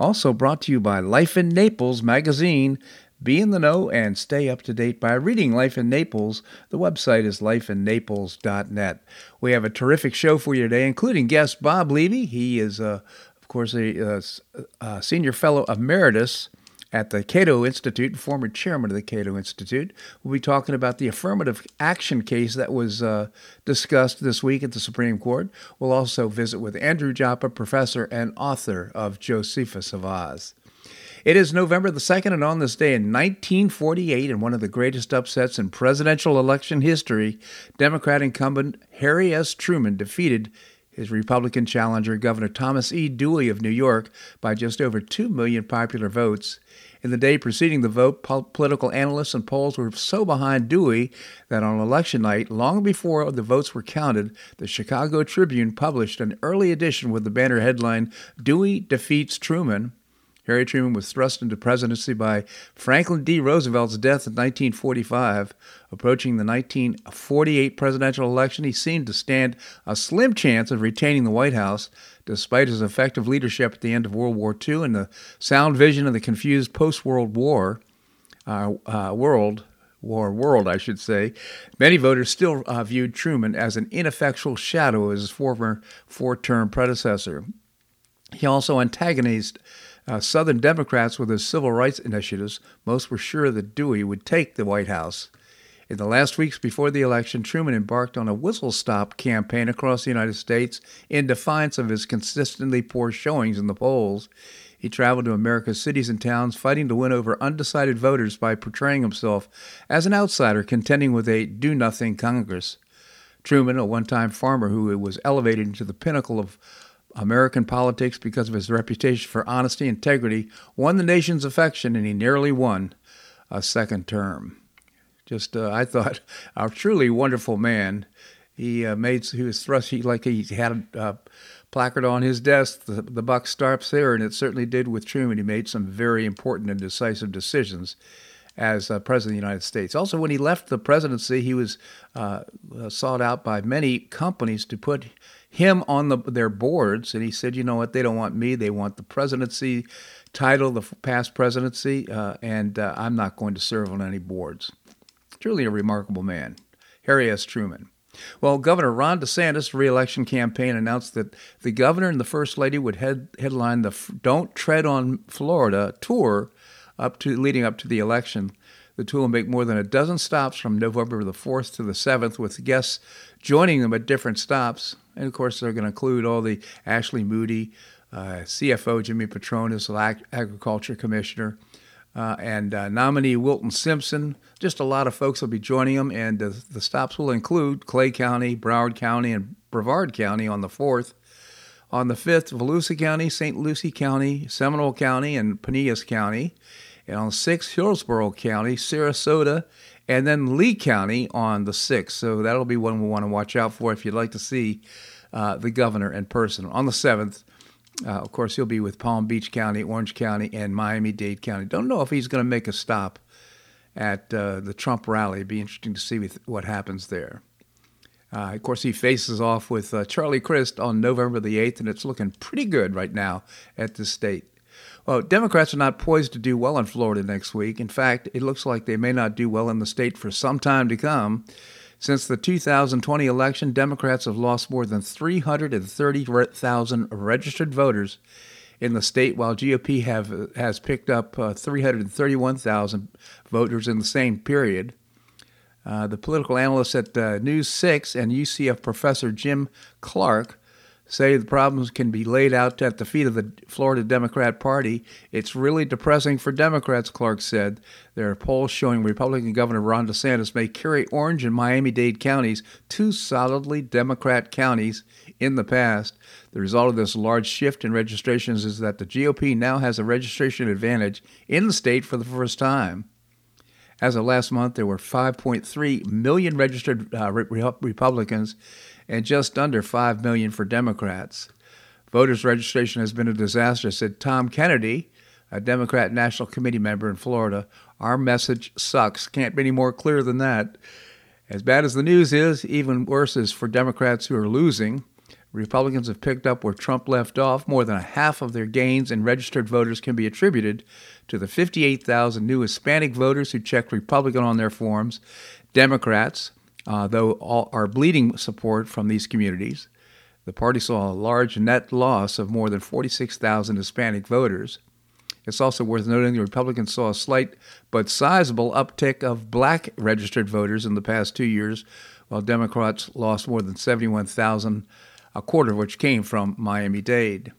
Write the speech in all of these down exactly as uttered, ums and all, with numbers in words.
Also brought to you by Life in Naples magazine. Be in the know and stay up to date by reading Life in Naples. The website is life in naples dot net. We have a terrific show for you today, including guest Bob Levy. He is, uh, of course, a, a, a senior fellow emeritus at the Cato Institute, former chairman of the Cato Institute. We'll be talking about the affirmative action case that was uh, discussed this week at the Supreme Court. We'll also visit with Andrew Joppa, professor and author of Josephus of Oz. It is November the second, and on this day in nineteen forty-eight, in one of the greatest upsets in presidential election history, Democrat incumbent Harry S. Truman defeated his Republican challenger, Governor Thomas E. Dewey of New York, by just over two million popular votes. In the day preceding the vote, po- political analysts and polls were so behind Dewey that on election night, long before the votes were counted, the Chicago Tribune published an early edition with the banner headline, "Dewey Defeats Truman." Harry Truman was thrust into presidency by Franklin D. Roosevelt's death in nineteen forty-five. Approaching the nineteen forty-eight presidential election, he seemed to stand a slim chance of retaining the White House. Despite his effective leadership at the end of World War Two and the sound vision of the confused post-World War, uh, uh, world, war world, I should say, many voters still uh, viewed Truman as an ineffectual shadow of his former four-term predecessor. He also antagonized Uh, Southern Democrats with his civil rights initiatives. Most were sure that Dewey would take the White House. In the last weeks before the election, Truman embarked on a whistle-stop campaign across the United States in defiance of his consistently poor showings in the polls. He traveled to America's cities and towns, fighting to win over undecided voters by portraying himself as an outsider contending with a do-nothing Congress. Truman, a one-time farmer who was elevated to the pinnacle of American politics because of his reputation for honesty and integrity, won the nation's affection, and he nearly won a second term. Just, uh, I thought, a truly wonderful man. He uh, made, he was thrust, he, like he had a uh, placard on his desk, the, the buck stops there, and it certainly did with Truman. He made some very important and decisive decisions as uh, President of the United States. Also, when he left the presidency, he was uh, sought out by many companies to put him on the, their boards, and he said, you know what, they don't want me, they want the presidency title, the past presidency, uh, and uh, I'm not going to serve on any boards. Truly a remarkable man, Harry S. Truman. Well, Governor Ron DeSantis' re-election campaign announced that the governor and the first lady would head, headline the Don't Tread on Florida tour up to leading up to the election. The tour will make more than a dozen stops from November the fourth to the seventh, with guests joining them at different stops. And, of course, they're going to include all the Ashley Moody, uh, C F O Jimmy Patronis, Ag- Agriculture Commissioner, uh, and uh, nominee Wilton Simpson. Just a lot of folks will be joining them, and uh, the stops will include Clay County, Broward County, and Brevard County on the fourth. On the fifth, Volusia County, Saint Lucie County, Seminole County, and Pinellas County. And on the sixth, Hillsborough County, Sarasota, and then Lee County on the sixth. So that'll be one we want to watch out for if you'd like to see uh, the governor in person. On the seventh, uh, of course, he'll be with Palm Beach County, Orange County, and Miami-Dade County. Don't know if he's going to make a stop at uh, the Trump rally. It'd be interesting to see what happens there. Uh, of course, he faces off with uh, Charlie Crist on November the eighth, and it's looking pretty good right now at this state. Well, Democrats are not poised to do well in Florida next week. In fact, it looks like they may not do well in the state for some time to come. Since the two thousand twenty election, Democrats have lost more than three hundred thirty thousand registered voters in the state, while G O P have has picked up uh, three hundred thirty-one thousand voters in the same period. Uh, the political analysts at uh, News six and U C F professor Jim Clark say the problems can be laid out at the feet of the Florida Democrat Party. It's really depressing for Democrats, Clark said. There are polls showing Republican Governor Ron DeSantis may carry Orange and Miami-Dade counties, two solidly Democrat counties, in the past. The result of this large shift in registrations is that the G O P now has a registration advantage in the state for the first time. As of last month, there were five point three million registered uh, re- Republicans and just under five million for Democrats. Voters' registration has been a disaster, said Tom Kennedy, a Democrat National Committee member in Florida. Our message sucks. Can't be any more clear than that. As bad as the news is, even worse is for Democrats who are losing. Republicans have picked up where Trump left off. More than a half of their gains in registered voters can be attributed to the fifty-eight thousand new Hispanic voters who checked Republican on their forms. Democrats, uh, though, all are bleeding support from these communities. The party saw a large net loss of more than forty-six thousand Hispanic voters. It's also worth noting the Republicans saw a slight but sizable uptick of black registered voters in the past two years, while Democrats lost more than seventy-one thousand, a quarter of which came from Miami-Dade.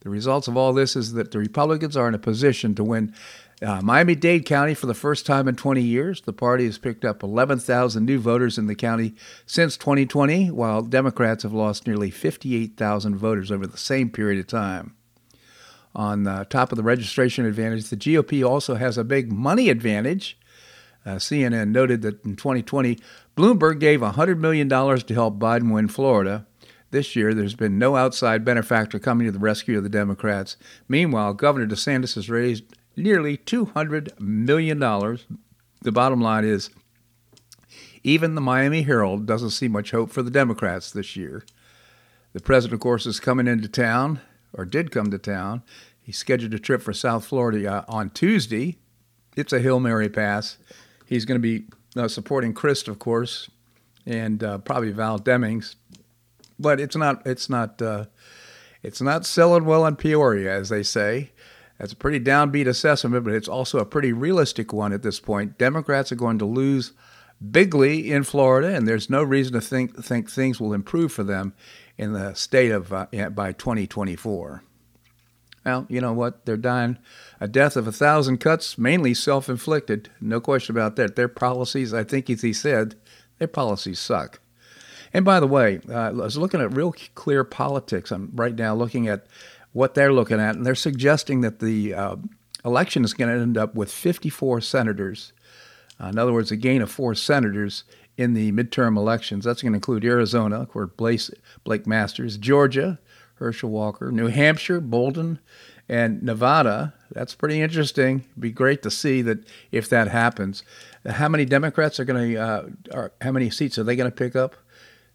The results of all this is that the Republicans are in a position to win uh, Miami-Dade County for the first time in twenty years. The party has picked up eleven thousand new voters in the county since twenty twenty, while Democrats have lost nearly fifty-eight thousand voters over the same period of time. On uh, top of the registration advantage, the G O P also has a big money advantage. Uh, C N N noted that in twenty twenty, Bloomberg gave one hundred million dollars to help Biden win Florida. This year, there's been no outside benefactor coming to the rescue of the Democrats. Meanwhile, Governor DeSantis has raised nearly two hundred million dollars. The bottom line is, even the Miami Herald doesn't see much hope for the Democrats this year. The president, of course, is coming into town, or did come to town. He scheduled a trip for South Florida on Tuesday. It's a Hail Mary pass. He's going to be uh, supporting Crist, of course, and uh, probably Val Demings. But it's not it's not uh, it's not selling well in Peoria, as they say. That's a pretty downbeat assessment, but it's also a pretty realistic one at this point. Democrats are going to lose bigly in Florida, and there's no reason to think think things will improve for them in the state of uh, by twenty twenty-four. Well, you know what? They're dying a death of a thousand cuts, mainly self-inflicted. No question about that. Their policies, I think, as he said, their policies suck. And by the way, uh, I was looking at Real Clear Politics. I'm right now looking at what they're looking at, and they're suggesting that the uh, election is going to end up with fifty-four senators. Uh, in other words, a gain of four senators in the midterm elections. That's going to include Arizona, where Blake, Blake Masters, Georgia, Herschel Walker, New Hampshire, Bolden, and Nevada. That's pretty interesting. It'd be great to see that if that happens. How many Democrats are going to, uh, are, how many seats are they going to pick up?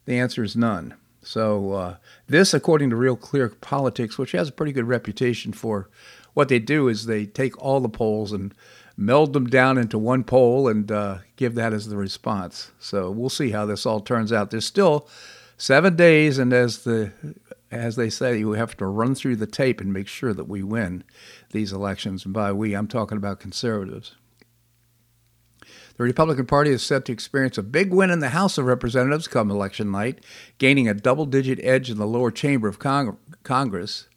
The answer is none. So uh, this, according to Real Clear Politics, which has a pretty good reputation for what they do, is they take all the polls and meld them down into one poll and uh, give that as the response. So we'll see how this all turns out. There's still seven days, and as the as they say, we have to run through the tape and make sure that we win these elections. And by we, I'm talking about conservatives. The Republican Party is set to experience a big win in the House of Representatives come election night, gaining a double-digit edge in the lower chamber of Cong- Congress.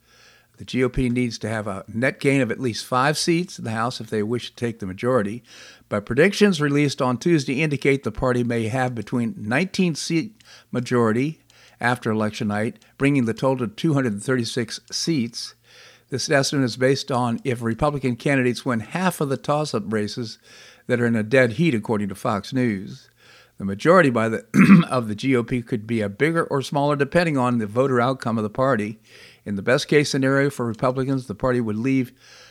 The G O P needs to have a net gain of at least five seats in the House if they wish to take the majority. But predictions released on Tuesday indicate the party may have between nineteen-seat majority after election night, bringing the total to two hundred thirty-six seats. This estimate is based on if Republican candidates win half of the toss-up races that are in a dead heat, according to Fox News. The majority by the of the G O P could be a bigger or smaller, depending on the voter outcome of the party. In the best-case scenario for Republicans, the party would leave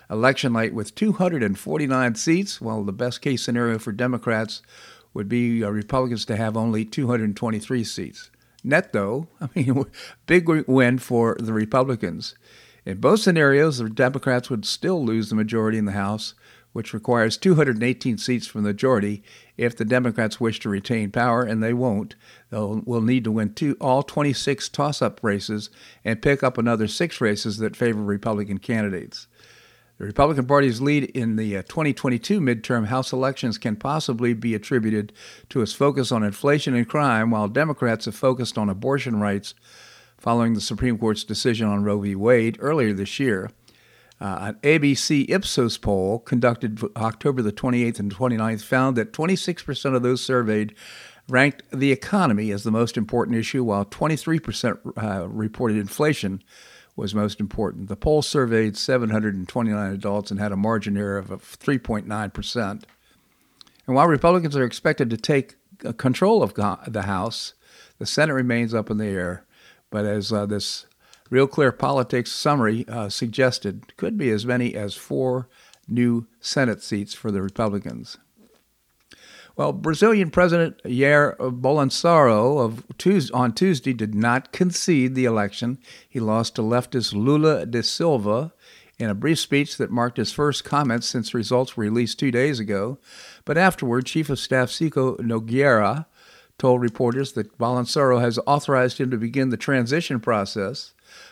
election night with two hundred forty-nine seats, while the best-case scenario for Democrats would be uh, Republicans to have only two hundred twenty-three seats. Net, though, I mean, big win for the Republicans. In both scenarios, the Democrats would still lose the majority in the House, which requires two hundred eighteen seats from the majority if the Democrats wish to retain power, and they won't. They'll will need to win two, all twenty-six toss-up races and pick up another six races that favor Republican candidates. The Republican Party's lead in the twenty twenty-two midterm House elections can possibly be attributed to its focus on inflation and crime, while Democrats have focused on abortion rights, following the Supreme Court's decision on Roe v. Wade earlier this year. Uh, an A B C Ipsos poll conducted October the twenty-eighth and twenty-ninth found that twenty-six percent of those surveyed ranked the economy as the most important issue, while twenty-three percent uh, reported inflation was most important. The poll surveyed seven hundred twenty-nine adults and had a margin error of three point nine percent. And while Republicans are expected to take control of the House, the Senate remains up in the air. But as uh, this Real Clear Politics summary uh, suggested, could be as many as four new Senate seats for the Republicans. Well, Brazilian President Jair Bolsonaro of Tuesday, on Tuesday did not concede the election. He lost to leftist Lula da Silva in a brief speech that marked his first comments since results were released two days ago. But afterward, Chief of Staff Ciro Nogueira told reporters that Bolsonaro has authorized him to begin the transition process.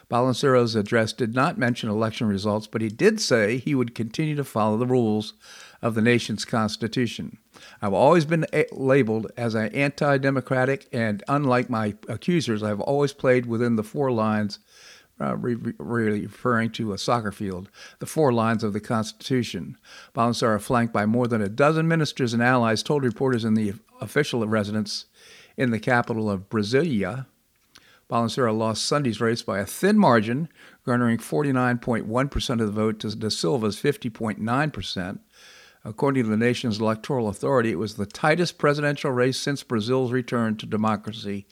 Bolsonaro's address did not mention election results, but he did say he would continue to follow the rules of the nation's constitution. I've always been a- labeled as an anti-democratic, and unlike my accusers, I've always played within the four lines, uh, re- re- referring to a soccer field, the four lines of the Constitution. Bolsonaro, flanked by more than a dozen ministers and allies, told reporters in the official residence in the capital of Brasilia. Bolsonaro lost Sunday's race by a thin margin, garnering forty-nine point one percent of the vote to Da Silva's fifty point nine percent. According to the nation's electoral authority, it was the tightest presidential race since Brazil's return to democracy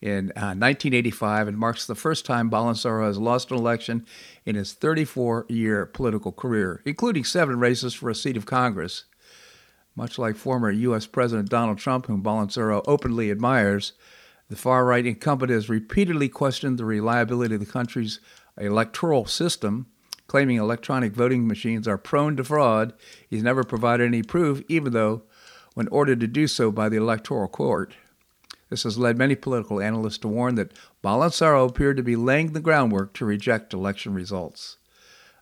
in uh, nineteen eighty-five and marks the first time Bolsonaro has lost an election in his thirty-four-year political career, including seven races for a seat of Congress. Much like former U S President Donald Trump, whom Bolsonaro openly admires, the far-right incumbent has repeatedly questioned the reliability of the country's electoral system, claiming electronic voting machines are prone to fraud. He's never provided any proof, even though when ordered to do so by the Electoral Court. This has led many political analysts to warn that Bolsonaro appeared to be laying the groundwork to reject election results.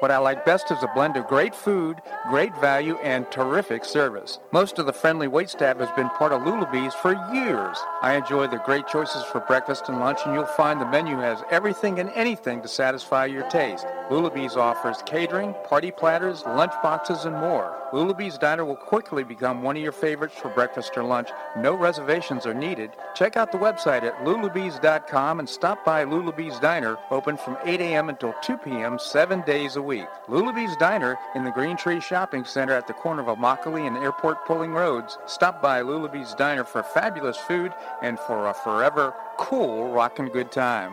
What I like best is a blend of great food, great value, and terrific service. Most of the friendly waitstaff has been part of Lulabee's for years. I enjoy the great choices for breakfast and lunch, and you'll find the menu has everything and anything to satisfy your taste. Lulabee's offers catering, party platters, lunch boxes, and more. Lulabee's Diner will quickly become one of your favorites for breakfast or lunch. No reservations are needed. Check out the website at lulabees dot com and stop by Lulabee's Diner, open from eight a.m. until two p.m. seven days a week. Lulabee's Diner in the Green Tree Shopping Center at the corner of Immokalee and Airport Pulling Roads. Stop by Lulabee's Diner for fabulous food and for a forever cool, rockin' good time.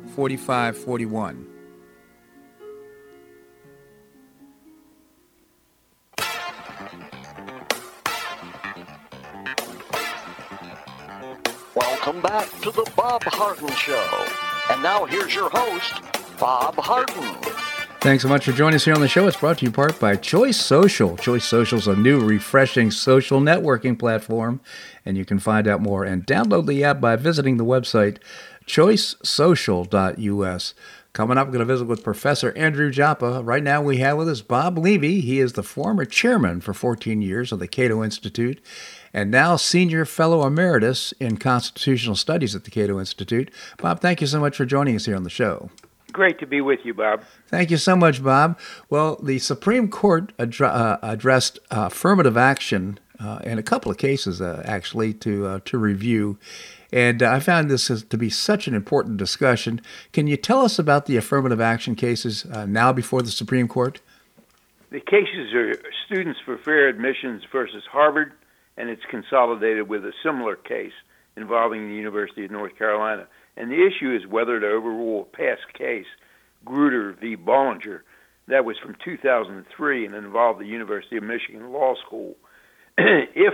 four five four one. Welcome back to the Bob Harden Show. And now here's your host, Bob Harden. Thanks so much for joining us here on the show. It's brought to you in part by Choice Social. Choice Social is a new, refreshing social networking platform, and you can find out more and download the app by visiting the website choice social dot u s. Coming up, we're going to visit with Professor Andrew Joppa. Right now we have with us Bob Levy. He is the former chairman for fourteen years of the Cato Institute and now senior fellow emeritus in constitutional studies at the Cato Institute. Bob, thank you so much for joining us here on the show. Great to be with you, Bob. Thank you so much, Bob. Well, the Supreme Court ad- uh, addressed uh, affirmative action uh, in a couple of cases, uh, actually, to uh, to review. And uh, I found this is, to be such an important discussion. Can you tell us about the affirmative action cases uh, now before the Supreme Court? The cases are Students for Fair Admissions versus Harvard, and it's consolidated with a similar case involving the University of North Carolina. And the issue is whether to overrule a past case, Grutter v. Bollinger, that was from two thousand three and involved the University of Michigan Law School. If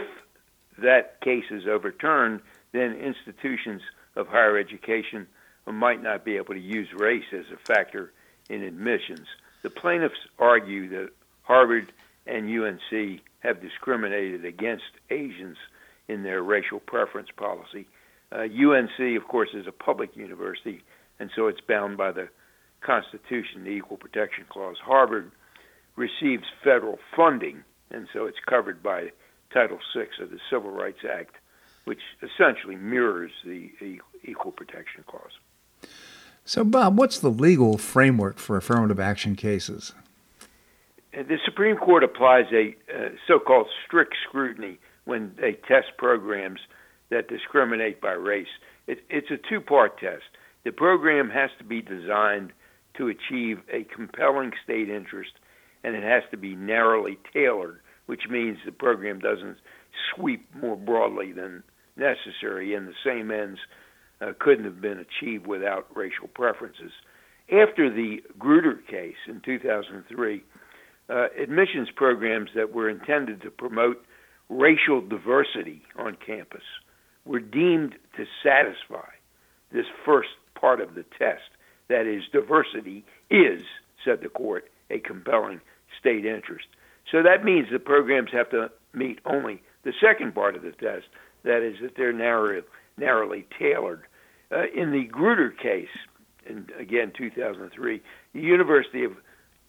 that case is overturned, then institutions of higher education might not be able to use race as a factor in admissions. The plaintiffs argue that Harvard and U N C have discriminated against Asians in their racial preference policy. Uh, U N C, of course, is a public university, and so it's bound by the Constitution, the Equal Protection Clause. Harvard receives federal funding, and so it's covered by Title six of the Civil Rights Act, which essentially mirrors the Equal Protection Clause. So, Bob, what's the legal framework for affirmative action cases? The Supreme Court applies a uh, so-called strict scrutiny when they test programs that discriminate by race. It, it's a two-part test. The program has to be designed to achieve a compelling state interest, and it has to be narrowly tailored, which means the program doesn't sweep more broadly than necessary, and the same ends uh, couldn't have been achieved without racial preferences. After the Grutter case in two thousand three, uh, admissions programs that were intended to promote racial diversity on campus were deemed to satisfy this first part of the test. That is, diversity is, said the court, a compelling state interest. So that means the programs have to meet only the second part of the test, that is, that they're narrow, narrowly tailored. Uh, in the Grutter case, in, again, two thousand three, the University of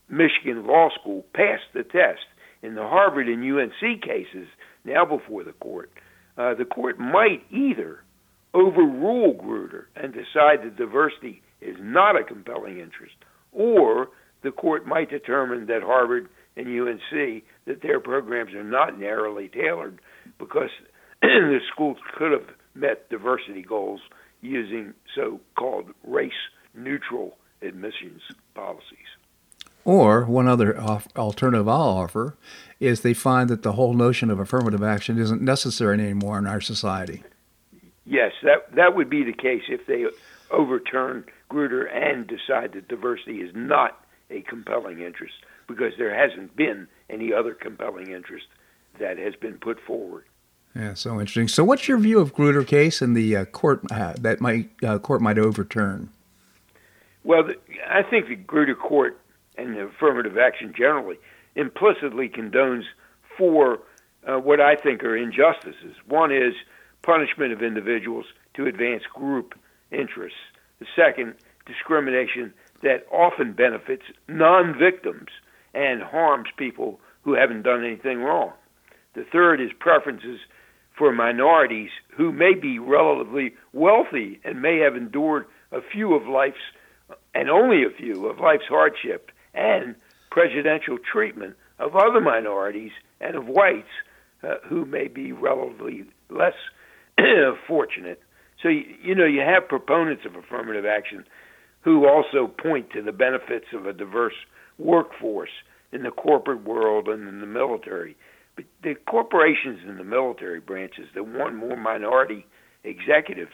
Michigan Law School passed the test. In the Harvard and U N C cases, now before the court, Uh, the court might either overrule Grutter and decide that diversity is not a compelling interest, or the court might determine that Harvard and U N C, that their programs are not narrowly tailored because the schools could have met diversity goals using so-called race-neutral admissions policies. Or one other alternative I'll offer is they find that the whole notion of affirmative action isn't necessary anymore in our society. Yes, that that would be the case if they overturn Grutter and decide that diversity is not a compelling interest, because there hasn't been any other compelling interest that has been put forward. Yeah, so interesting. So what's your view of Grutter case and the uh, court uh, that might uh, court might overturn? Well, the, I think the Grutter Court and the affirmative action generally implicitly condones four uh, what I think are injustices. One is punishment of individuals to advance group interests. The second, discrimination that often benefits non-victims and harms people who haven't done anything wrong. The third is preferences for minorities who may be relatively wealthy and may have endured a few of life's, and only a few, of life's hardship and prejudicial treatment of other minorities and of whites uh, who may be relatively less fortunate. So, you, you know, you have proponents of affirmative action who also point to the benefits of a diverse workforce in the corporate world and in the military. But the corporations and the military branches that want more minority executives,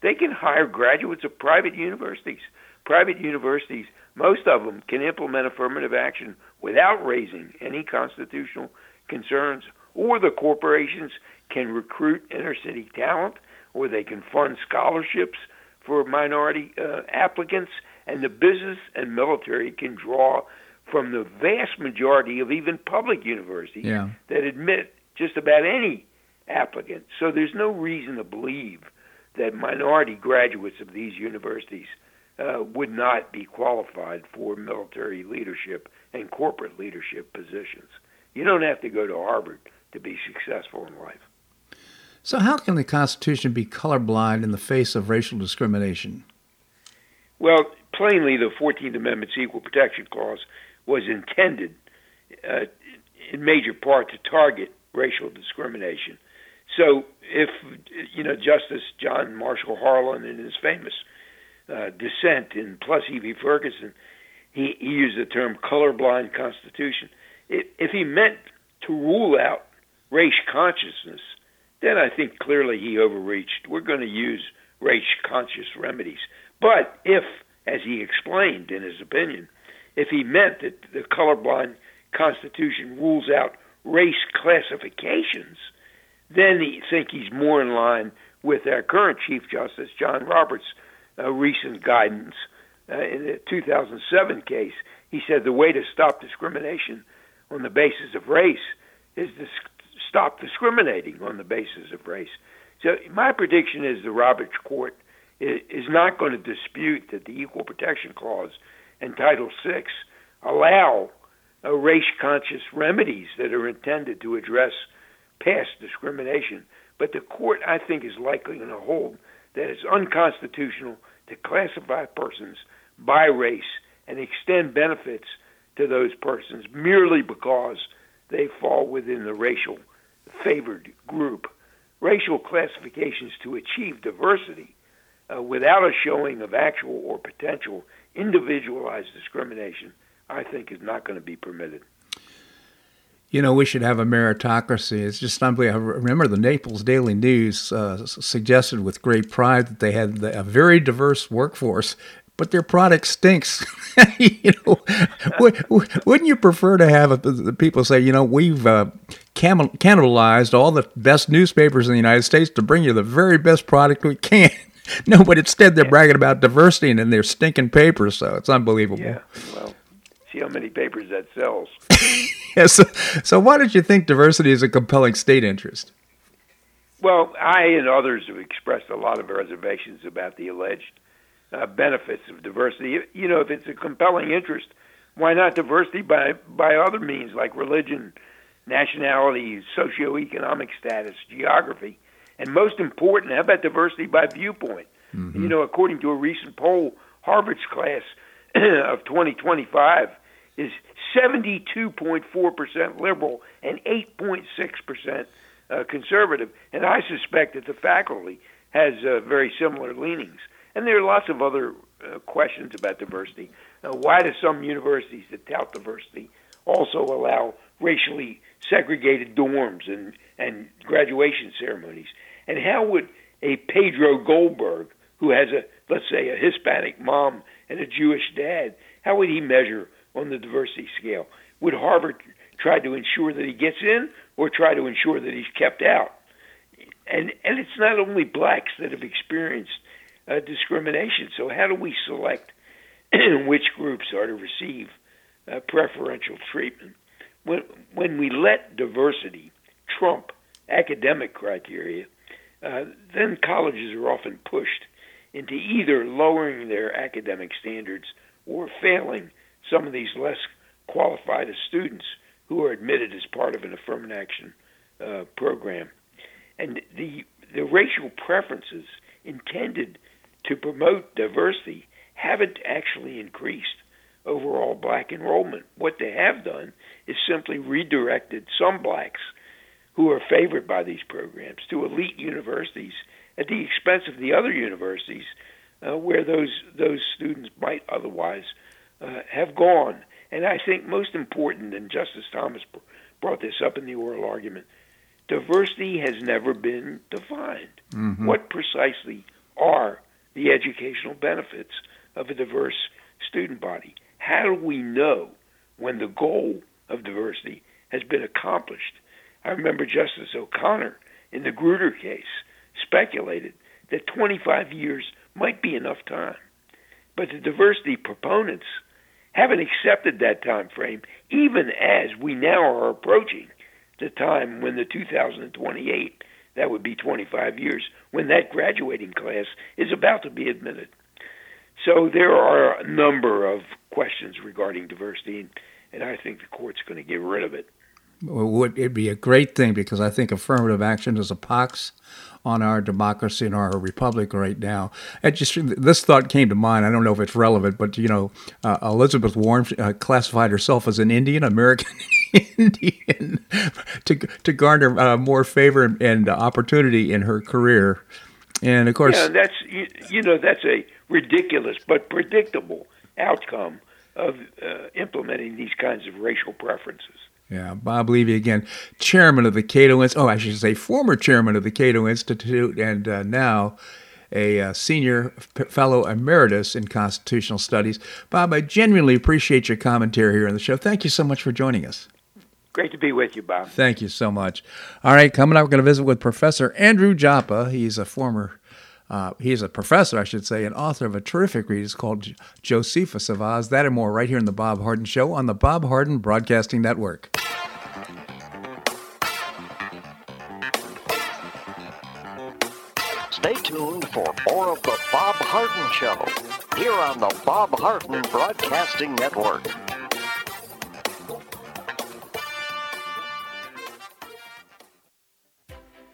they can hire graduates of private universities. Private universities, most of them, can implement affirmative action without raising any constitutional concerns, or the corporations can recruit inner-city talent, or they can fund scholarships for minority uh, applicants, and the business and military can draw from the vast majority of even public universities yeah. that admit just about any applicant. So there's no reason to believe that minority graduates of these universities uh, would not be qualified for military leadership and corporate leadership positions. You don't have to go to Harvard to be successful in life. So how can the Constitution be colorblind in the face of racial discrimination? Well, plainly, the fourteenth Amendment's Equal Protection Clause was intended uh, in major part to target racial discrimination. So if, you know, Justice John Marshall Harlan in his famous uh, dissent in Plessy v. Ferguson, he, he used the term colorblind constitution. If he meant to rule out race consciousness, then I think clearly he overreached. We're going to use race-conscious remedies. But if, as he explained in his opinion, if he meant that the colorblind Constitution rules out race classifications, then I think he's more in line with our current Chief Justice John Roberts' uh, recent guidance. Uh, in the two thousand seven case, he said the way to stop discrimination on the basis of race is to stop discriminating on the basis of race. So my prediction is the Roberts Court is not going to dispute that the Equal Protection Clause and Title six allow race-conscious remedies that are intended to address past discrimination. But the court, I think, is likely going to hold that it's unconstitutional to classify persons by race and extend benefits to those persons merely because they fall within the racial favored group. Racial classifications to achieve diversity uh, without a showing of actual or potential individualized discrimination, I think, is not going to be permitted. You know, we should have a meritocracy. It's just unbelievable. I remember the Naples Daily News uh, suggested with great pride that they had a very diverse workforce, but their product stinks. You know, wouldn't you prefer to have the people say, you know, we've uh, cannibalized all the best newspapers in the United States to bring you the very best product we can? No, but instead they're bragging about diversity and in their stinking papers, so it's unbelievable. Yeah, well, see how many papers that sells. Yeah, so, so why don't you think diversity is a compelling state interest? Well, I and others have expressed a lot of reservations about the alleged uh, benefits of diversity. You know, if it's a compelling interest, why not diversity by, by other means like religion, nationality, socioeconomic status, geography? And most important, how about diversity by viewpoint? Mm-hmm. You know, according to a recent poll, Harvard's class of twenty twenty-five is seventy-two point four percent liberal and eight point six percent uh, conservative. And I suspect that the faculty has uh, very similar leanings. And there are lots of other uh, questions about diversity. Uh, why do some universities that tout diversity also allow racially segregated dorms and, and graduation ceremonies? And how would a Pedro Goldberg, who has a, let's say, a Hispanic mom and a Jewish dad, how would he measure on the diversity scale? Would Harvard try to ensure that he gets in or try to ensure that he's kept out? And and it's not only blacks that have experienced uh, discrimination. So how do we select which groups are to receive uh, preferential treatment. When, when we let diversity trump academic criteria, uh, then colleges are often pushed into either lowering their academic standards or failing some of these less qualified students who are admitted as part of an affirmative action uh, program. And the the racial preferences intended to promote diversity haven't actually increased overall black enrollment. What they have done is simply redirected some blacks who are favored by these programs to elite universities at the expense of the other universities uh, where those those students might otherwise uh, have gone. And I think most important, and Justice Thomas brought this up in the oral argument, diversity has never been defined. Mm-hmm. What precisely are the educational benefits of a diverse student body? How do we know when the goal of diversity has been accomplished? I remember Justice O'Connor in the Grutter case speculated that twenty-five years might be enough time, but the diversity proponents haven't accepted that time frame, even as we now are approaching the time when the two thousand twenty-eight, that would be twenty-five years, when that graduating class is about to be admitted. So there are a number of questions regarding diversity, and I think the court's going to get rid of it. Well, it'd be a great thing, because I think affirmative action is a pox on our democracy and our republic right now. And just this thought came to mind. I don't know if it's relevant, but you know, uh, Elizabeth Warren uh, classified herself as an Indian American Indian to to garner uh, more favor and opportunity in her career. And of course, yeah, that's you, you know that's a ridiculous but predictable outcome of uh, implementing these kinds of racial preferences. Yeah, Bob Levy again, chairman of the Cato Institute. Oh, I should say former chairman of the Cato Institute, and uh, now a uh, senior p- fellow emeritus in constitutional studies. Bob, I genuinely appreciate your commentary here on the show. Thank you so much for joining us. Great to be with you, Bob. Thank you so much. All right, coming up, we're going to visit with Professor Andrew Joppa. He's a former, uh, he's a professor, I should say, and author of a terrific read. It's called J- Josephus of Oz. That and more right here in the Bob Harden Show on the Bob Harden Broadcasting Network. Stay tuned for more of the Bob Harden Show here on the Bob Harden Broadcasting Network.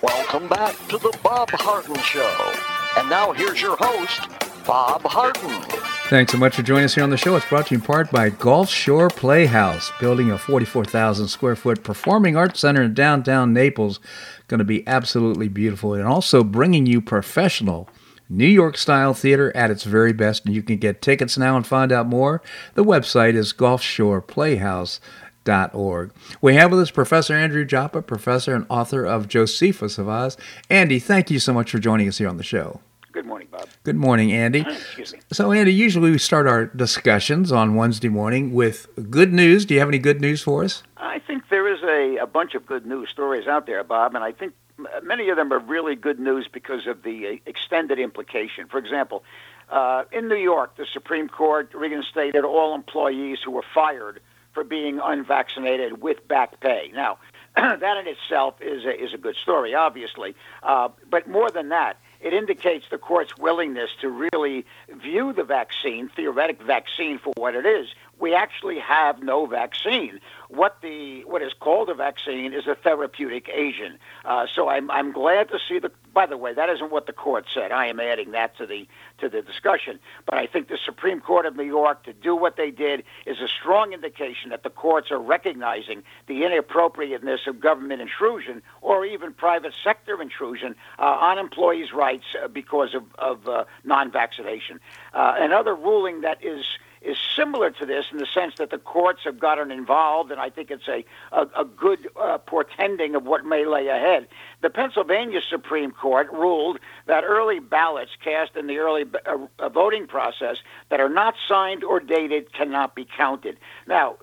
Welcome back to the Bob Harden Show. And now here's your host, Bob Harden. Thanks so much for joining us here on the show. It's brought to you in part by Gulf Shore Playhouse, building a forty-four thousand square foot performing arts center in downtown Naples. Going to be absolutely beautiful, and also bringing you professional New York-style theater at its very best, and you can get tickets now and find out more. The website is gulf shore playhouse dot org. We have with us Professor Andrew Joppa, professor and author of Josephus of Oz. Andy, thank you so much for joining us here on the show. Good morning, Bob. Good morning, Andy. Excuse me. So, Andy, usually we start our discussions on Wednesday morning with good news. Do you have any good news for us? I think there is a, a bunch of good news stories out there, Bob, and I think many of them are really good news because of the extended implication. For example, uh, in New York, the Supreme Court reinstated all employees who were fired for being unvaccinated with back pay. Now, that in itself is a, is a good story, obviously, uh, but more than that, it indicates the court's willingness to really view the vaccine, theoretic vaccine, for what it is. We actually have no vaccine. What the what is called a vaccine is a therapeutic agent. Uh, so I'm I'm glad to see the. By the way, that isn't what the court said. I am adding that to the to the discussion. But I think the Supreme Court of New York, to do what they did, is a strong indication that the courts are recognizing the inappropriateness of government intrusion or even private sector intrusion uh, on employees' rights. Because of, of uh, non-vaccination. Uh, another ruling that is is similar to this in the sense that the courts have gotten involved, and I think it's a, a, a good uh, portending of what may lay ahead. The Pennsylvania Supreme Court ruled that early ballots cast in the early b- uh, voting process that are not signed or dated cannot be counted. Now,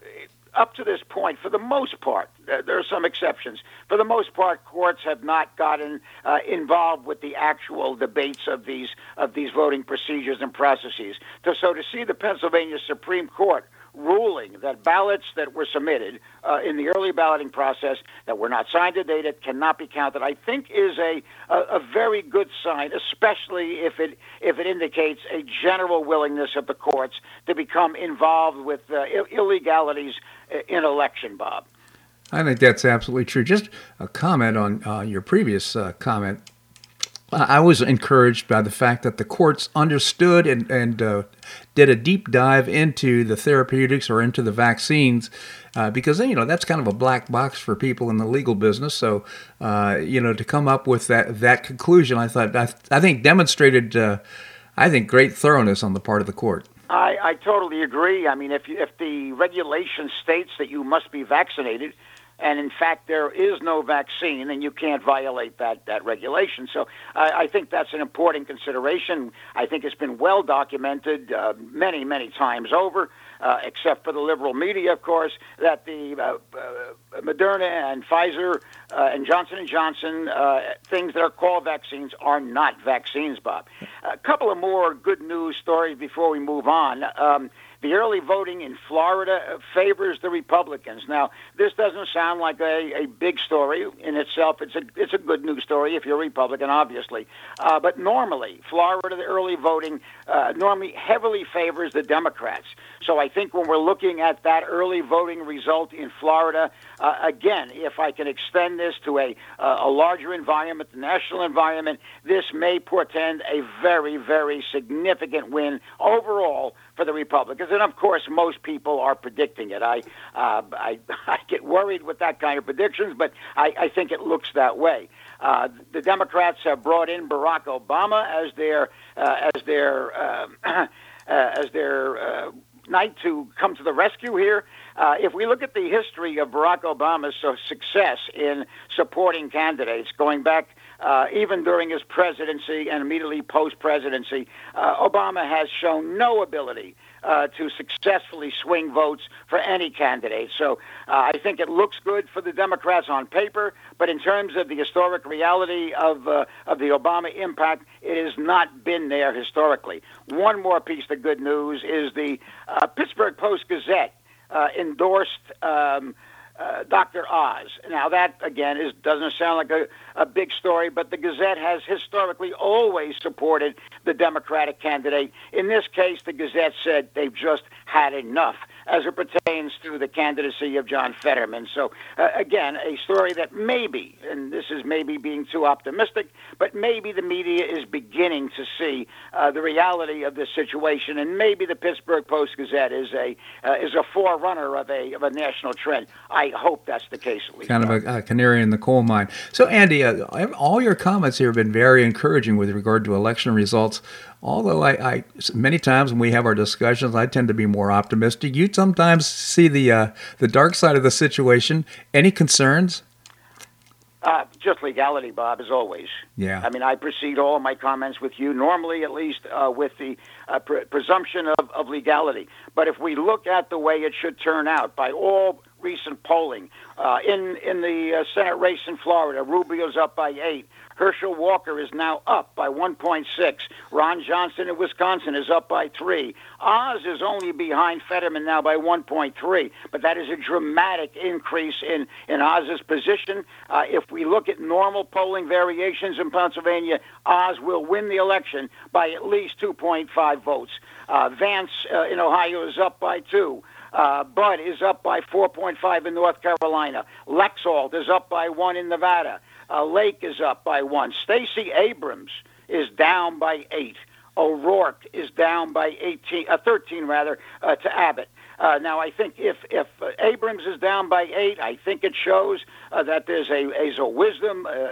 up to this point, for the most part, there are some exceptions. For the most part, courts have not gotten uh, involved with the actual debates of these of these voting procedures and processes. So to see the Pennsylvania Supreme Court ruling that ballots that were submitted uh, in the early balloting process that were not signed or dated cannot be counted, I think is a, a, a very good sign, especially if it if it indicates a general willingness of the courts to become involved with uh, illegalities in election, Bob. I think that's absolutely true. Just a comment on uh, your previous uh, comment. I was encouraged by the fact that the courts understood and, and uh, did a deep dive into the therapeutics or into the vaccines uh, because, you know, that's kind of a black box for people in the legal business. So, uh, you know, to come up with that, that conclusion, I thought, I, I think demonstrated, uh, I think, great thoroughness on the part of the court. I, I totally agree. I mean, if you, if the regulation states that you must be vaccinated, and in fact, there is no vaccine, and you can't violate that, that regulation. So I, I think that's an important consideration. I think it's been well documented uh, many, many times over, uh, except for the liberal media, of course, that the uh, uh, Moderna and Pfizer uh, and Johnson and Johnson, uh, things that are called vaccines, are not vaccines, Bob. A couple of more good news stories before we move on. Um, The early voting in Florida favors the Republicans. Now, this doesn't sound like a, a big story in itself. It's a it's a good news story if you're a Republican, obviously. Uh, but normally, Florida, the early voting uh, normally heavily favors the Democrats. So I think when we're looking at that early voting result in Florida, uh, again, if I can extend this to a uh, a larger environment, the national environment, this may portend a very, very significant win overall for the Republicans. And of course, most people are predicting it. I, uh, I, I get worried with that kind of predictions, but I, I think it looks that way. Uh, the Democrats have brought in Barack Obama as their, uh, as their, uh, uh, as their uh, knight to come to the rescue here. Uh, if we look at the history of Barack Obama's so success in supporting candidates, going back uh, even during his presidency and immediately post-presidency, uh, Obama has shown no ability Uh, to successfully swing votes for any candidate. So uh, I think it looks good for the Democrats on paper, but in terms of the historic reality of uh, of the Obama impact, it has not been there historically. One more piece of good news is the uh, Pittsburgh Post-Gazette uh, endorsed um, uh, Doctor Oz. Now that, again, is doesn't sound like a, a big story, but the Gazette has historically always supported the Democratic candidate. In this case, the Gazette said they've just had enough. as it pertains to the candidacy of John Fetterman. So, uh, again, a story that maybe, and this is maybe being too optimistic, but maybe the media is beginning to see uh, the reality of this situation, and maybe the Pittsburgh Post-Gazette is a uh, is a forerunner of a of a national trend. I hope that's the case. At least. Kind of a, a canary in the coal mine. So, Andy, uh, all your comments here have been very encouraging with regard to election results. Although I, I many times when we have our discussions, I tend to be more optimistic. You sometimes see the uh, the dark side of the situation. Any concerns? Uh, just legality, Bob, as always. Yeah. I mean, I proceed all my comments with you, normally at least, uh, with the uh, pre- presumption of, of legality. But if we look at the way it should turn out, by all recent polling, uh, in, in the uh, Senate race in Florida, Rubio's up by eight. Herschel Walker is now up by one point six. Ron Johnson in Wisconsin is up by three. Oz is only behind Fetterman now by one point three, but that is a dramatic increase in, in Oz's position. Uh, if we look at normal polling variations in Pennsylvania, Oz will win the election by at least two point five votes. Uh, Vance uh, in Ohio is up by two. Uh, Bud is up by four point five in North Carolina. Lexalt is up by one in Nevada. Uh, Lake is up by one. Stacey Abrams is down by eight. O'Rourke is down by eighteen, uh, thirteen rather, uh, to Abbott. Uh, now, I think if, if uh, Abrams is down by eight, I think it shows uh, that there's a, there's a wisdom uh,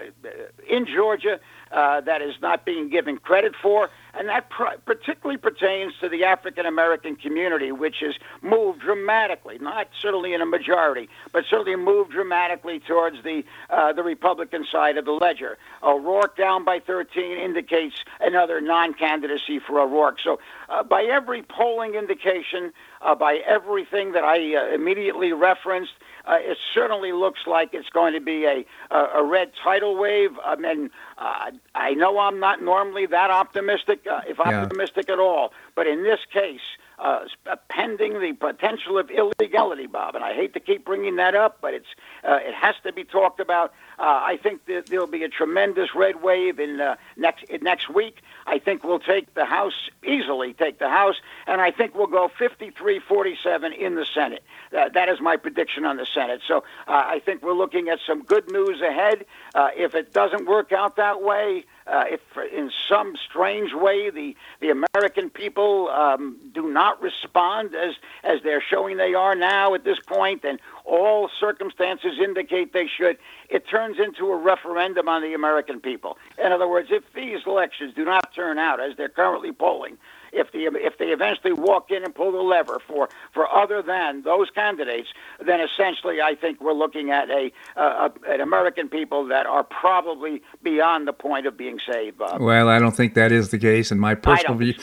in Georgia uh, that is not being given credit for, and that pr- particularly pertains to the African-American community, which has moved dramatically, not certainly in a majority, but certainly moved dramatically towards the uh, the Republican side of the ledger. O'Rourke down by thirteen indicates another non-candidacy for O'Rourke. So uh, by every polling indication, uh, by every Everything that I uh, immediately referenced, uh, it certainly looks like it's going to be a a, a red tidal wave. I mean, uh, I know I'm not normally that optimistic, uh, if optimistic yeah. at all, but in this case, uh, pending the potential of illegality, Bob, and I hate to keep bringing that up, but it's uh, it has to be talked about. Uh, I think that there'll be a tremendous red wave in uh, next in next week. I think we'll take the House, easily take the House, and I think we'll go fifty-three forty-seven in the Senate. Uh, that is my prediction on the Senate. So uh, I think we're looking at some good news ahead. Uh, if it doesn't work out that way, uh, if in some strange way the, the American people um, do not respond as, as they're showing they are now at this point, and all circumstances indicate they should, it turns into a referendum on the American people. In other words, if these elections do not turn out as they're currently polling, if the if they eventually walk in and pull the lever for, for other than those candidates, then essentially I think we're looking at a, uh, a an American people that are probably beyond the point of being saved, Bob. Well, I don't think that is the case. And my personal view,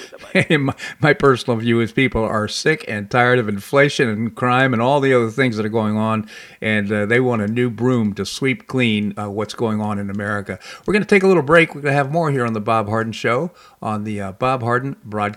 my, my personal view is people are sick and tired of inflation and crime and all the other things that are going on, and uh, they want a new broom to sweep clean uh, what's going on in America. We're going to take a little break. We're going to have more here on the Bob Harden Show on the uh, Bob Harden broadcast.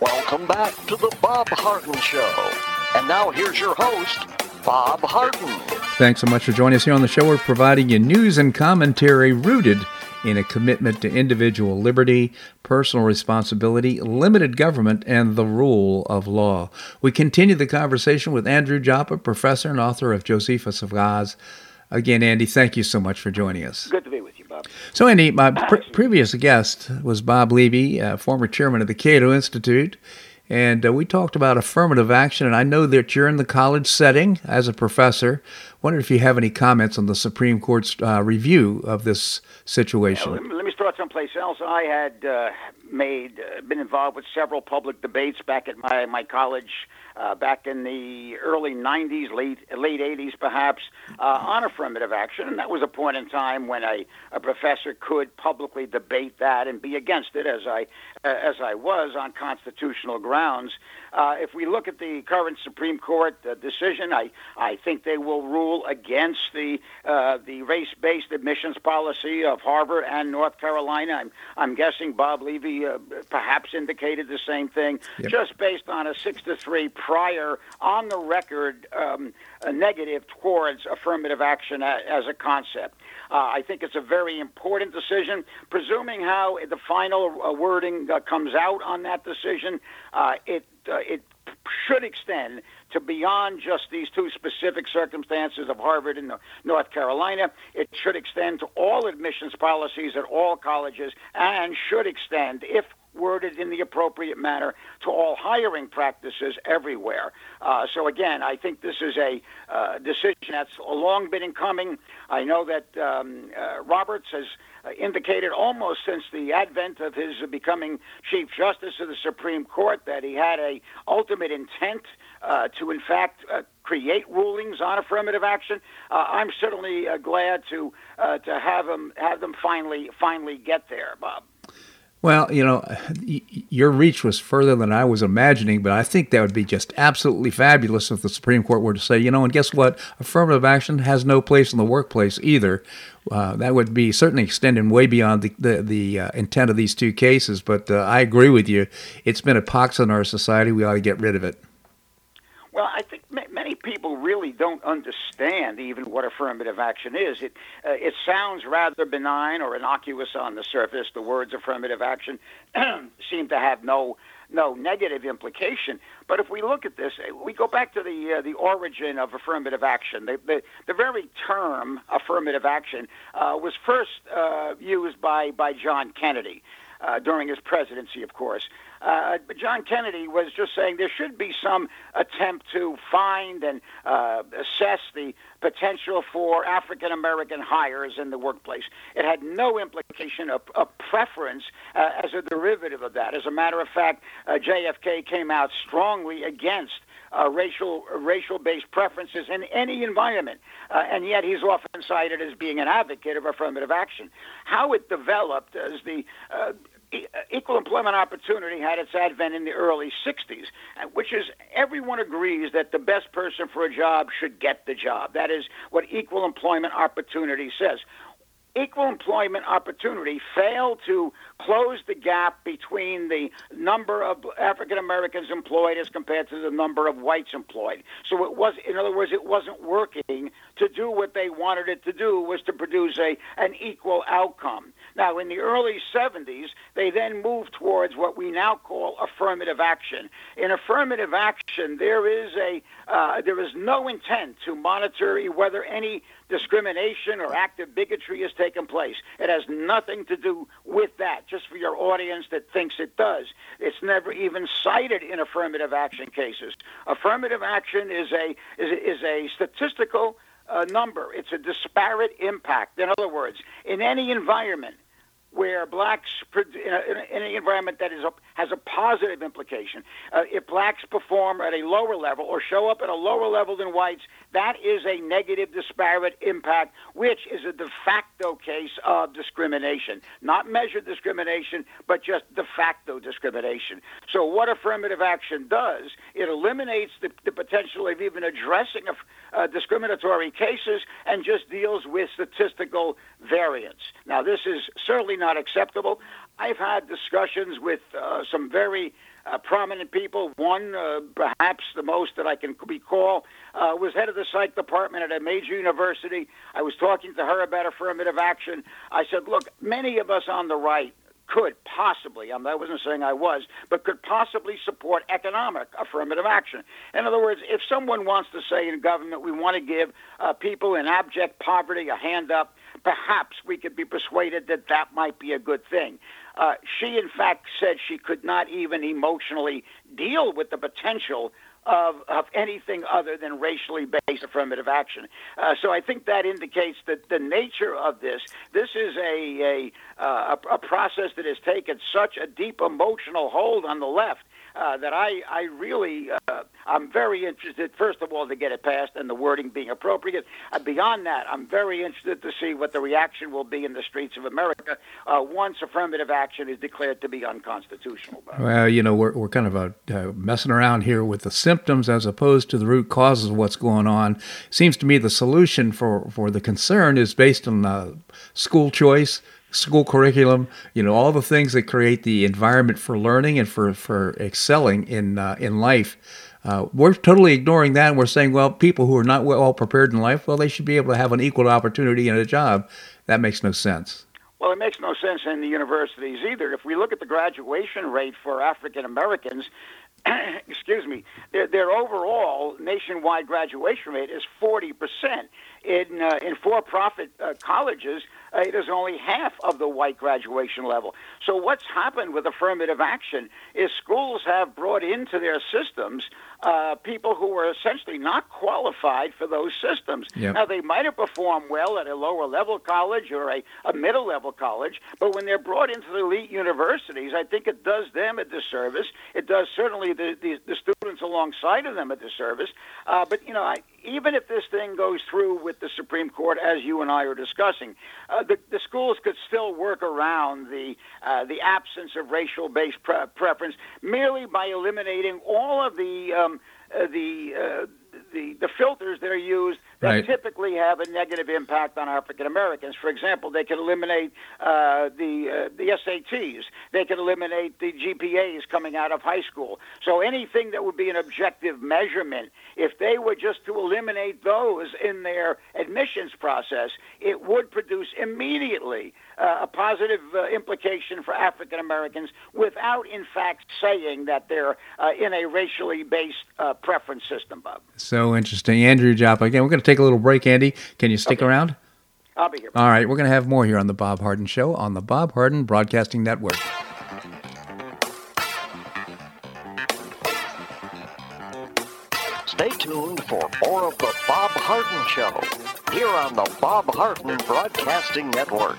Welcome back to the Bob Harden Show. And now here's your host, Bob Harden. Thanks so much for joining us here on the show. We're providing you news and commentary rooted in a commitment to individual liberty, personal responsibility, limited government, and the rule of law. We continue the conversation with Andrew Joppa, professor and author of Josephus of Oz. Again, Andy, thank you so much for joining us. Good to be with you, Bob. So, Andy, my pre- previous guest was Bob Levy, uh, former chairman of the Cato Institute, and uh, we talked about affirmative action, and I know that you're in the college setting as a professor. Wondered if you have any comments on the Supreme Court's uh, review of this situation. Yeah, let me start someplace else. I had uh, made uh, been involved with several public debates back at my, my college uh, back in the early nineties, late late eighties perhaps, uh, on affirmative action. And that was a point in time when a, a professor could publicly debate that and be against it, as I, uh, as I was, on constitutional grounds. Uh, if we look at the current Supreme Court uh, decision, I, I think they will rule against the uh, the race-based admissions policy of Harvard and North Carolina. I'm I'm guessing Bob Levy uh, perhaps indicated the same thing, yep. Just based on a six to three prior on the record um, a negative towards affirmative action a, as a concept. Uh, I think it's a very important decision. Presuming how the final uh, wording uh, comes out on that decision, uh, it uh, it should extend to beyond just these two specific circumstances of Harvard and North Carolina. It should extend to all admissions policies at all colleges and should extend, if worded in the appropriate manner, to all hiring practices everywhere. Uh, so again, I think this is a uh, decision that's long been in coming. I know that um, uh, Roberts has uh, indicated almost since the advent of his becoming Chief Justice of the Supreme Court that he had a ultimate intent uh, to, in fact, uh, create rulings on affirmative action. Uh, I'm certainly uh, glad to uh, to have them have them finally finally get there, Bob. Well, you know, your reach was further than I was imagining, but I think that would be just absolutely fabulous if the Supreme Court were to say, you know, and guess what? Affirmative action has no place in the workplace either. Uh, that would be certainly extending way beyond the the, the uh, intent of these two cases, but uh, I agree with you. It's been a pox on our society. We ought to get rid of it. Well, I think many people really don't understand even what affirmative action is. It uh, it sounds rather benign or innocuous on the surface. The words affirmative action seem to have no no negative implication. But if we look at this, we go back to the uh, the origin of affirmative action. The the, the very term affirmative action uh, was first uh, used by, by John Kennedy uh, during his presidency, of course. Uh, John Kennedy was just saying there should be some attempt to find and uh, assess the potential for African-American hires in the workplace. It had no implication of, of preference uh, as a derivative of that. As a matter of fact, uh, J F K came out strongly against Uh, racial uh, racial-based preferences in any environment, uh, and yet he's often cited as being an advocate of affirmative action. How it developed as the uh, e- equal employment opportunity had its advent in the early sixties, which is everyone agrees that the best person for a job should get the job. That is what equal employment opportunity says. Equal employment opportunity failed to close the gap between the number of African Americans employed as compared to the number of whites employed. So it was, in other words, it wasn't working to do what they wanted it to do, was to produce a an equal outcome. Now, in the early seventies, they then moved towards what we now call affirmative action. In affirmative action, there is a uh, there is no intent to monitor whether any discrimination or active bigotry has taken place. It has nothing to do with that, just for your audience that thinks it does. It's never even cited in affirmative action cases. Affirmative action is a is a, is a statistical uh, number. It's a disparate impact. In other words, in any environment where blacks, in, a, in an environment that is a, has a positive implication, uh, if blacks perform at a lower level or show up at a lower level than whites, that is a negative disparate impact, which is a de facto case of discrimination. Not measured discrimination, but just de facto discrimination. So what affirmative action does, it eliminates the, the potential of even addressing a, uh, discriminatory cases and just deals with statistical variance. Now, this is certainly not not acceptable. I've had discussions with uh, some very uh, prominent people. One, uh, perhaps the most that I can recall, uh, was head of the psych department at a major university. I was talking to her about affirmative action. I said, look, many of us on the right could possibly, I wasn't saying I was, but could possibly support economic affirmative action. In other words, if someone wants to say in government, we want to give uh, people in abject poverty a hand up, perhaps we could be persuaded that that might be a good thing. Uh, she, in fact, said she could not even emotionally deal with the potential of, of anything other than racially based affirmative action. Uh, so I think that indicates that the nature of this, this is a, a, uh, a process that has taken such a deep emotional hold on the left Uh, that I, I really, uh, I'm very interested, first of all, to get it passed and the wording being appropriate. Uh, beyond that, I'm very interested to see what the reaction will be in the streets of America uh, once affirmative action is declared to be unconstitutional. Well, you know, we're we're kind of a, uh, messing around here with the symptoms as opposed to the root causes of what's going on. Seems to me the solution for, for the concern is based on uh, school choice, school curriculum, you know, all the things that create the environment for learning and for, for excelling in uh, in life. Uh, we're totally ignoring that, and we're saying, well, people who are not well prepared in life, well, they should be able to have an equal opportunity in a job. That makes no sense. Well, it makes no sense in the universities either. If we look at the graduation rate for African Americans, excuse me, their, their overall nationwide graduation rate is forty percent. In uh, in for-profit uh, colleges, uh, it is only half of the white graduation level. So what's happened with affirmative action is schools have brought into their systems uh, people who are essentially not qualified for those systems. Yep. Now, they might have performed well at a lower-level college or a, a middle-level college, but when they're brought into the elite universities, I think it does them a disservice. It does certainly the, the, the students alongside of them a disservice. Uh, but, you know, I, even if this thing goes through with the Supreme Court, as you and I are discussing, uh, the, the schools could still work around the uh, the absence of racial-based pre- preference merely by eliminating all of the um, uh, the, uh, the the filters that are used that right. typically have a negative impact on African Americans. For example, they could eliminate uh, the uh, the S A Ts. They could eliminate the G P As coming out of high school. So anything that would be an objective measurement, if they were just to eliminate those in their admissions process, it would produce immediately uh, a positive uh, implication for African Americans without, in fact, saying that they're uh, in a racially based uh, preference system, Bob. So interesting. Andrew Joppa. Again, we're going to take Take a little break, Andy. Can you stick okay. around? I'll be here. All right, we're going to have more here on The Bob Harden Show on the Bob Harden Broadcasting Network. Stay tuned for more of The Bob Harden Show here on the Bob Harden Broadcasting Network.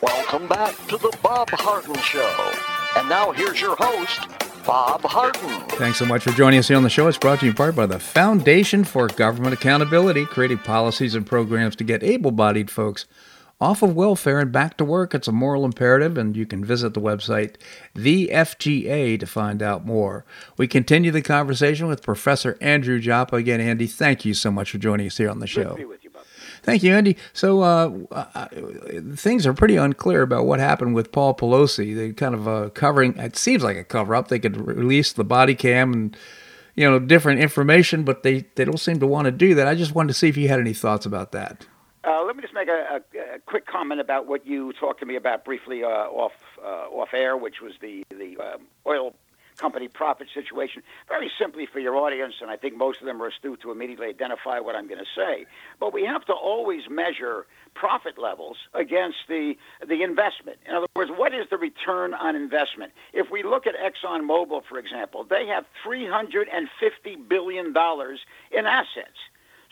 Welcome back to the Bob Harden Show. And now here's your host, Bob Harden. Thanks so much for joining us here on the show. It's brought to you in part by the Foundation for Government Accountability, creating policies and programs to get able-bodied folks off of welfare and back to work. It's a moral imperative, and you can visit the website, the F G A, to find out more. We continue the conversation with Professor Andrew Joppa. Again, Andy, thank you so much for joining us here on the show. Good to be with you. Thank you, Andy. So uh, uh, things are pretty unclear about what happened with Paul Pelosi. They kind of uh, covering, it seems like a cover-up. They could release the body cam and, you know, different information, but they, they don't seem to want to do that. I just wanted to see if you had any thoughts about that. Uh, let me just make a, a, a quick comment about what you talked to me about briefly uh, off uh, off air, which was the, the um, oil company profit situation. Very simply for your audience, and I think most of them are astute to immediately identify what I'm going to say, but we have to always measure profit levels against the the investment. In other words, what is the return on investment? If we look at ExxonMobil, for example, they have three hundred fifty billion dollars in assets.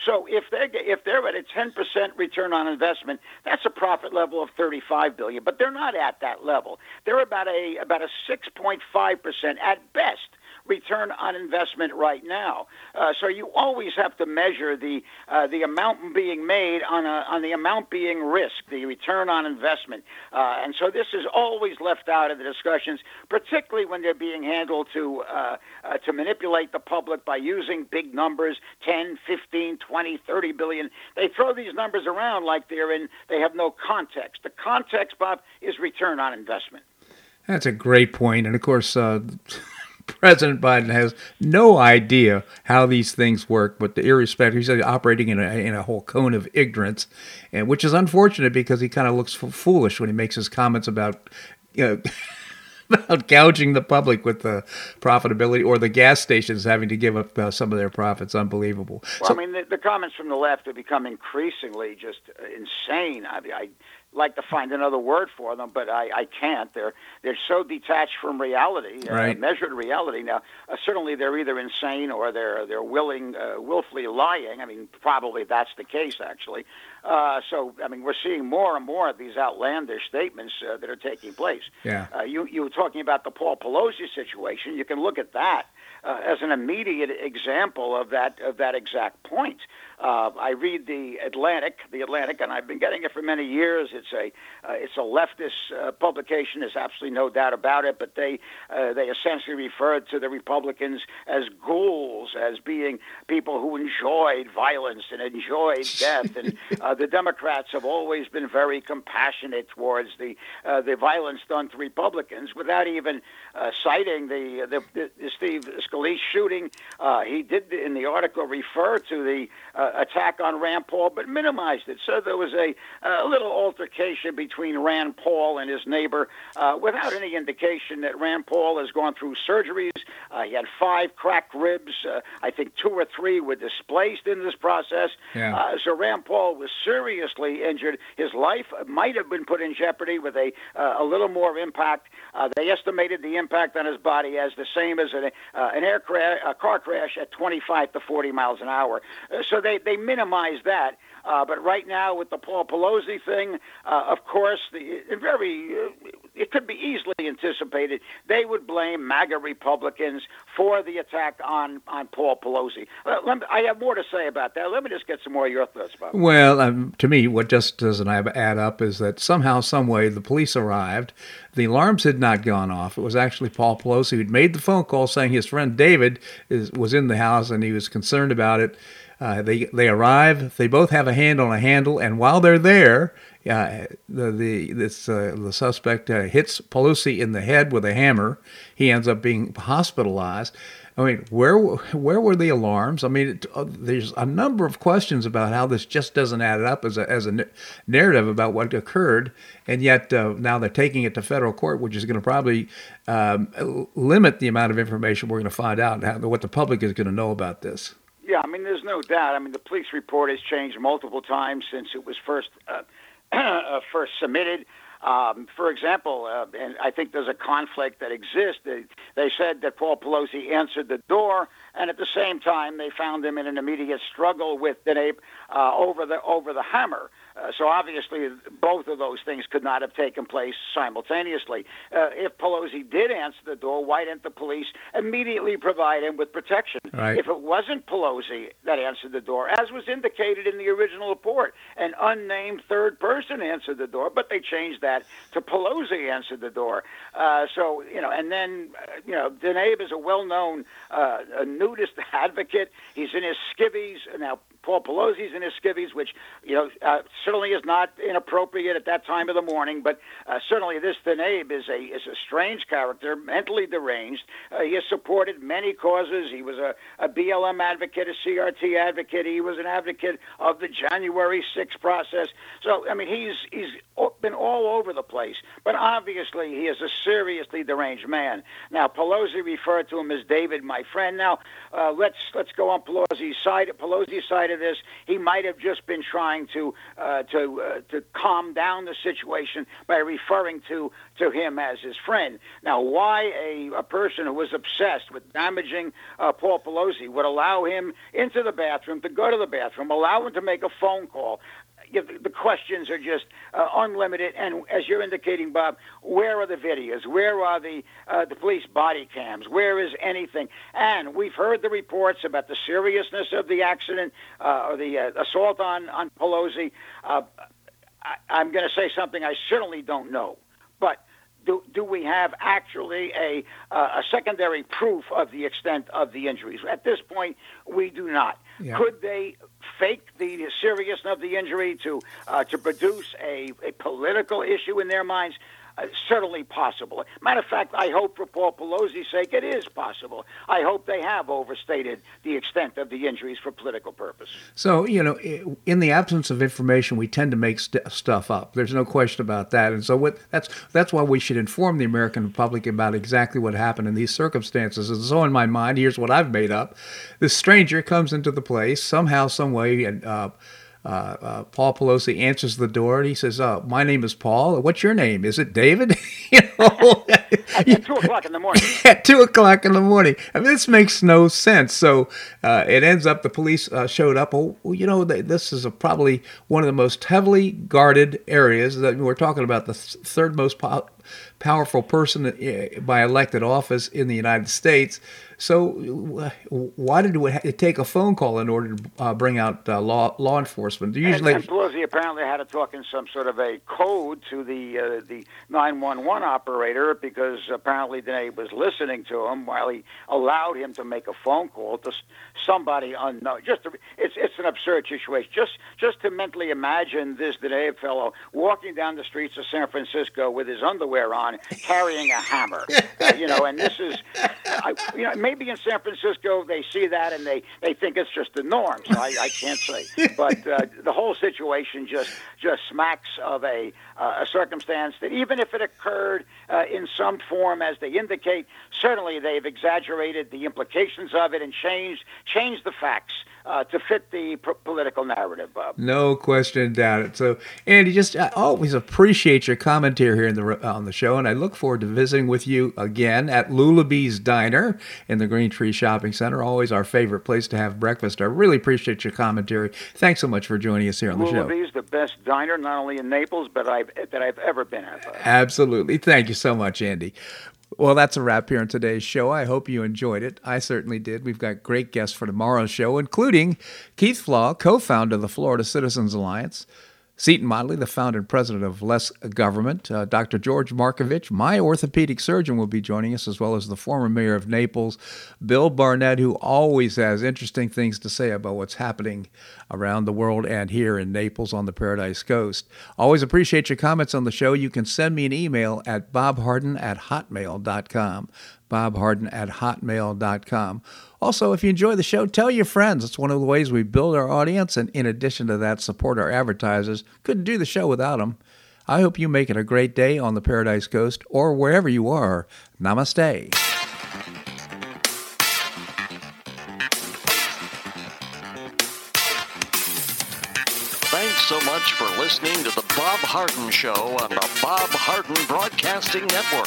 So if they're, if they're at a ten percent return on investment, that's a profit level of thirty-five billion dollars, but they're not at that level. They're about a about a six point five percent at best return on investment right now. Uh, so you always have to measure the uh, the amount being made on a, on the amount being risked, the return on investment. Uh, and so this is always left out of the discussions, particularly when they're being handled to uh, uh, to manipulate the public by using big numbers, ten, fifteen, twenty, thirty billion. They throw these numbers around like they're in, they have no context. The context, Bob, is return on investment. That's a great point. And of course, uh... President Biden has no idea how these things work, but the irrespective, he's operating in a, in a whole cone of ignorance, and which is unfortunate because he kind of looks f- foolish when he makes his comments about, you know, about gouging the public with the profitability or the gas stations having to give up uh, some of their profits. Unbelievable. Well, so, I mean, the, the comments from the left have become increasingly just insane. I mean, I... like to find another word for them, but I, I can't. They're they're so detached from reality, uh, right. measured reality. Now, uh, certainly they're either insane or they're they're willing, uh, willfully lying. I mean, probably that's the case, actually. Uh, so, I mean, we're seeing more and more of these outlandish statements uh, that are taking place. Yeah. Uh, you, you were talking about the Paul Pelosi situation. You can look at that uh, as an immediate example of that of that exact point. Uh, I read the Atlantic, the Atlantic, and I've been getting it for many years. It's a uh, it's a leftist uh, publication. There's absolutely no doubt about it. But they uh, they essentially referred to the Republicans as ghouls, as being people who enjoyed violence and enjoyed death. And uh, the Democrats have always been very compassionate towards the uh, the violence done to Republicans, without even uh, citing the the, the the Steve Scalise shooting. Uh, he did in the article refer to the uh, attack on Rand Paul, but minimized it. So there was a, a little altercation between Rand Paul and his neighbor uh, without any indication that Rand Paul has gone through surgeries. Uh, he had five cracked ribs. Uh, I think two or three were displaced in this process. Yeah. Uh, so Rand Paul was seriously injured. His life might have been put in jeopardy with a uh, a little more impact. Uh, they estimated the impact on his body as the same as an, uh, an air crash, a car crash at twenty-five to forty miles an hour. Uh, so they, they minimized that. Uh, but right now with the Paul Pelosi thing, uh, of course, the very uh, could be easily anticipated, they would blame MAGA Republicans for the attack on, on Paul Pelosi. Uh, let me, I have more to say about that. Let me just get some more of your thoughts, Bob. Well, um, to me, what just doesn't add up is that somehow, some way, the police arrived. The alarms had not gone off. It was actually Paul Pelosi who'd made the phone call saying his friend David is, was in the house and he was concerned about it. Uh, they they arrive. They both have a hand on a handle, and while they're there, uh, the the this uh, the suspect uh, hits Pelosi in the head with a hammer. He ends up being hospitalized. I mean, where where were the alarms? I mean, it, uh, there's a number of questions about how this just doesn't add up as a as a narrative about what occurred, and yet uh, now they're taking it to federal court, which is going to probably um, limit the amount of information we're going to find out, how, what the public is going to know about this. Yeah, I mean, there's no doubt. I mean, the police report has changed multiple times since it was first uh, uh, first submitted. Um, for example, uh, and I think there's a conflict that exists. They, they said that Paul Pelosi answered the door, and at the same time, they found him in an immediate struggle with the nape uh, over the over the hammer. Uh, so obviously, both of those things could not have taken place simultaneously. Uh, if Pelosi did answer the door, why didn't the police immediately provide him with protection? Right. If it wasn't Pelosi that answered the door, as was indicated in the original report, an unnamed third person answered the door, but they changed that to Pelosi answered the door. Uh, so, you know, and then, uh, you know, Deneb is a well-known uh, a nudist advocate. He's in his skivvies now. Paul Pelosi's in his skivvies, which, you know, uh, certainly is not inappropriate at that time of the morning, but uh, certainly this Deneb is a is a strange character, mentally deranged. Uh, he has supported many causes. He was a, a B L M advocate, a C R T advocate. He was an advocate of the January sixth process. So, I mean, he's he's been all over the place, but obviously he is a seriously deranged man. Now, Pelosi referred to him as David, my friend. Now, uh, let's let's go on Pelosi's side. Pelosi's side of this, he might have just been trying to uh, to uh, to calm down the situation by referring to to him as his friend. Now, why a, a person who was obsessed with damaging uh, Paul Pelosi would allow him into the bathroom, to go to the bathroom, allow him to make a phone call? The questions are just uh, unlimited, and as you're indicating, Bob, where are the videos? Where are the uh, the police body cams? Where is anything? And we've heard the reports about the seriousness of the accident uh, or the uh, assault on on Pelosi. Uh, I, I'm going to say something I certainly don't know, but do do we have actually a uh, a secondary proof of the extent of the injuries? At this point, we do not. Yeah. Could they fake the seriousness of the injury to uh, to produce a, a political issue in their minds? Uh, certainly possible. Matter of fact, I hope for Paul Pelosi's sake it is possible. I hope they have overstated the extent of the injuries for political purpose. So, you know, in the absence of information, we tend to make st- stuff up. There's no question about that. And so what, that's that's why we should inform the American public about exactly what happened in these circumstances. And so in my mind, here's what I've made up. This stranger comes into the place somehow, some way, and uh, Uh, uh, Paul Pelosi answers the door, and he says, oh, my name is Paul. What's your name? Is it David? You know, at, at two o'clock in the morning. At two o'clock in the morning. I mean, this makes no sense. So uh, it ends up the police uh, showed up. Oh, you know, they, this is a, probably one of the most heavily guarded areas. That we're talking about the th- third most po- powerful person by elected office in the United States. So why did it take a phone call in order to uh, bring out uh, law law enforcement? Usually, and, and Pelosi apparently had to talk in some sort of a code to the uh, the nine one one operator because apparently Deneb was listening to him while he allowed him to make a phone call to somebody unknown. Just to, it's it's an absurd situation. Just just to mentally imagine this Deneb fellow walking down the streets of San Francisco with his underwear on, carrying a hammer. uh, you know, and this is I, you know. Maybe in San Francisco they see that and they, they think it's just the norm, so I, I can't say. But uh, the whole situation just just smacks of a, uh, a circumstance that even if it occurred uh, in some form, as they indicate, certainly they've exaggerated the implications of it and changed, changed the facts uh, to fit the p- political narrative, Bob. No question about it. So, Andy, just I always appreciate your commentary here in the, on the show, and I look forward to visiting with you again at Lulabee's Diner in the Green Tree Shopping Center, always our favorite place to have breakfast. I really appreciate your commentary. Thanks so much for joining us here on the show. Lulabee's, the best diner, not only in Naples, but I've, that I've ever been at. Bob. Absolutely. Thank you so much, Andy. Well, that's a wrap here on today's show. I hope you enjoyed it. I certainly did. We've got great guests for tomorrow's show, including Keith Flaw, co-founder of the Florida Citizens Alliance, Seton Motley, the founder and president of Less Government, uh, Doctor George Markovich, my orthopedic surgeon, will be joining us, as well as the former mayor of Naples, Bill Barnett, who always has interesting things to say about what's happening around the world and here in Naples on the Paradise Coast. Always appreciate your comments on the show. You can send me an email at bob harden at hotmail dot com. bob harden at hotmail dot com. Also, if you enjoy the show, tell your friends. It's one of the ways we build our audience, and in addition to that, support our advertisers. Couldn't do the show without them. I hope you make it a great day on the Paradise Coast or wherever you are. Namaste. Thanks so much for listening to The Bob Harden Show on the Bob Harden Broadcasting Network.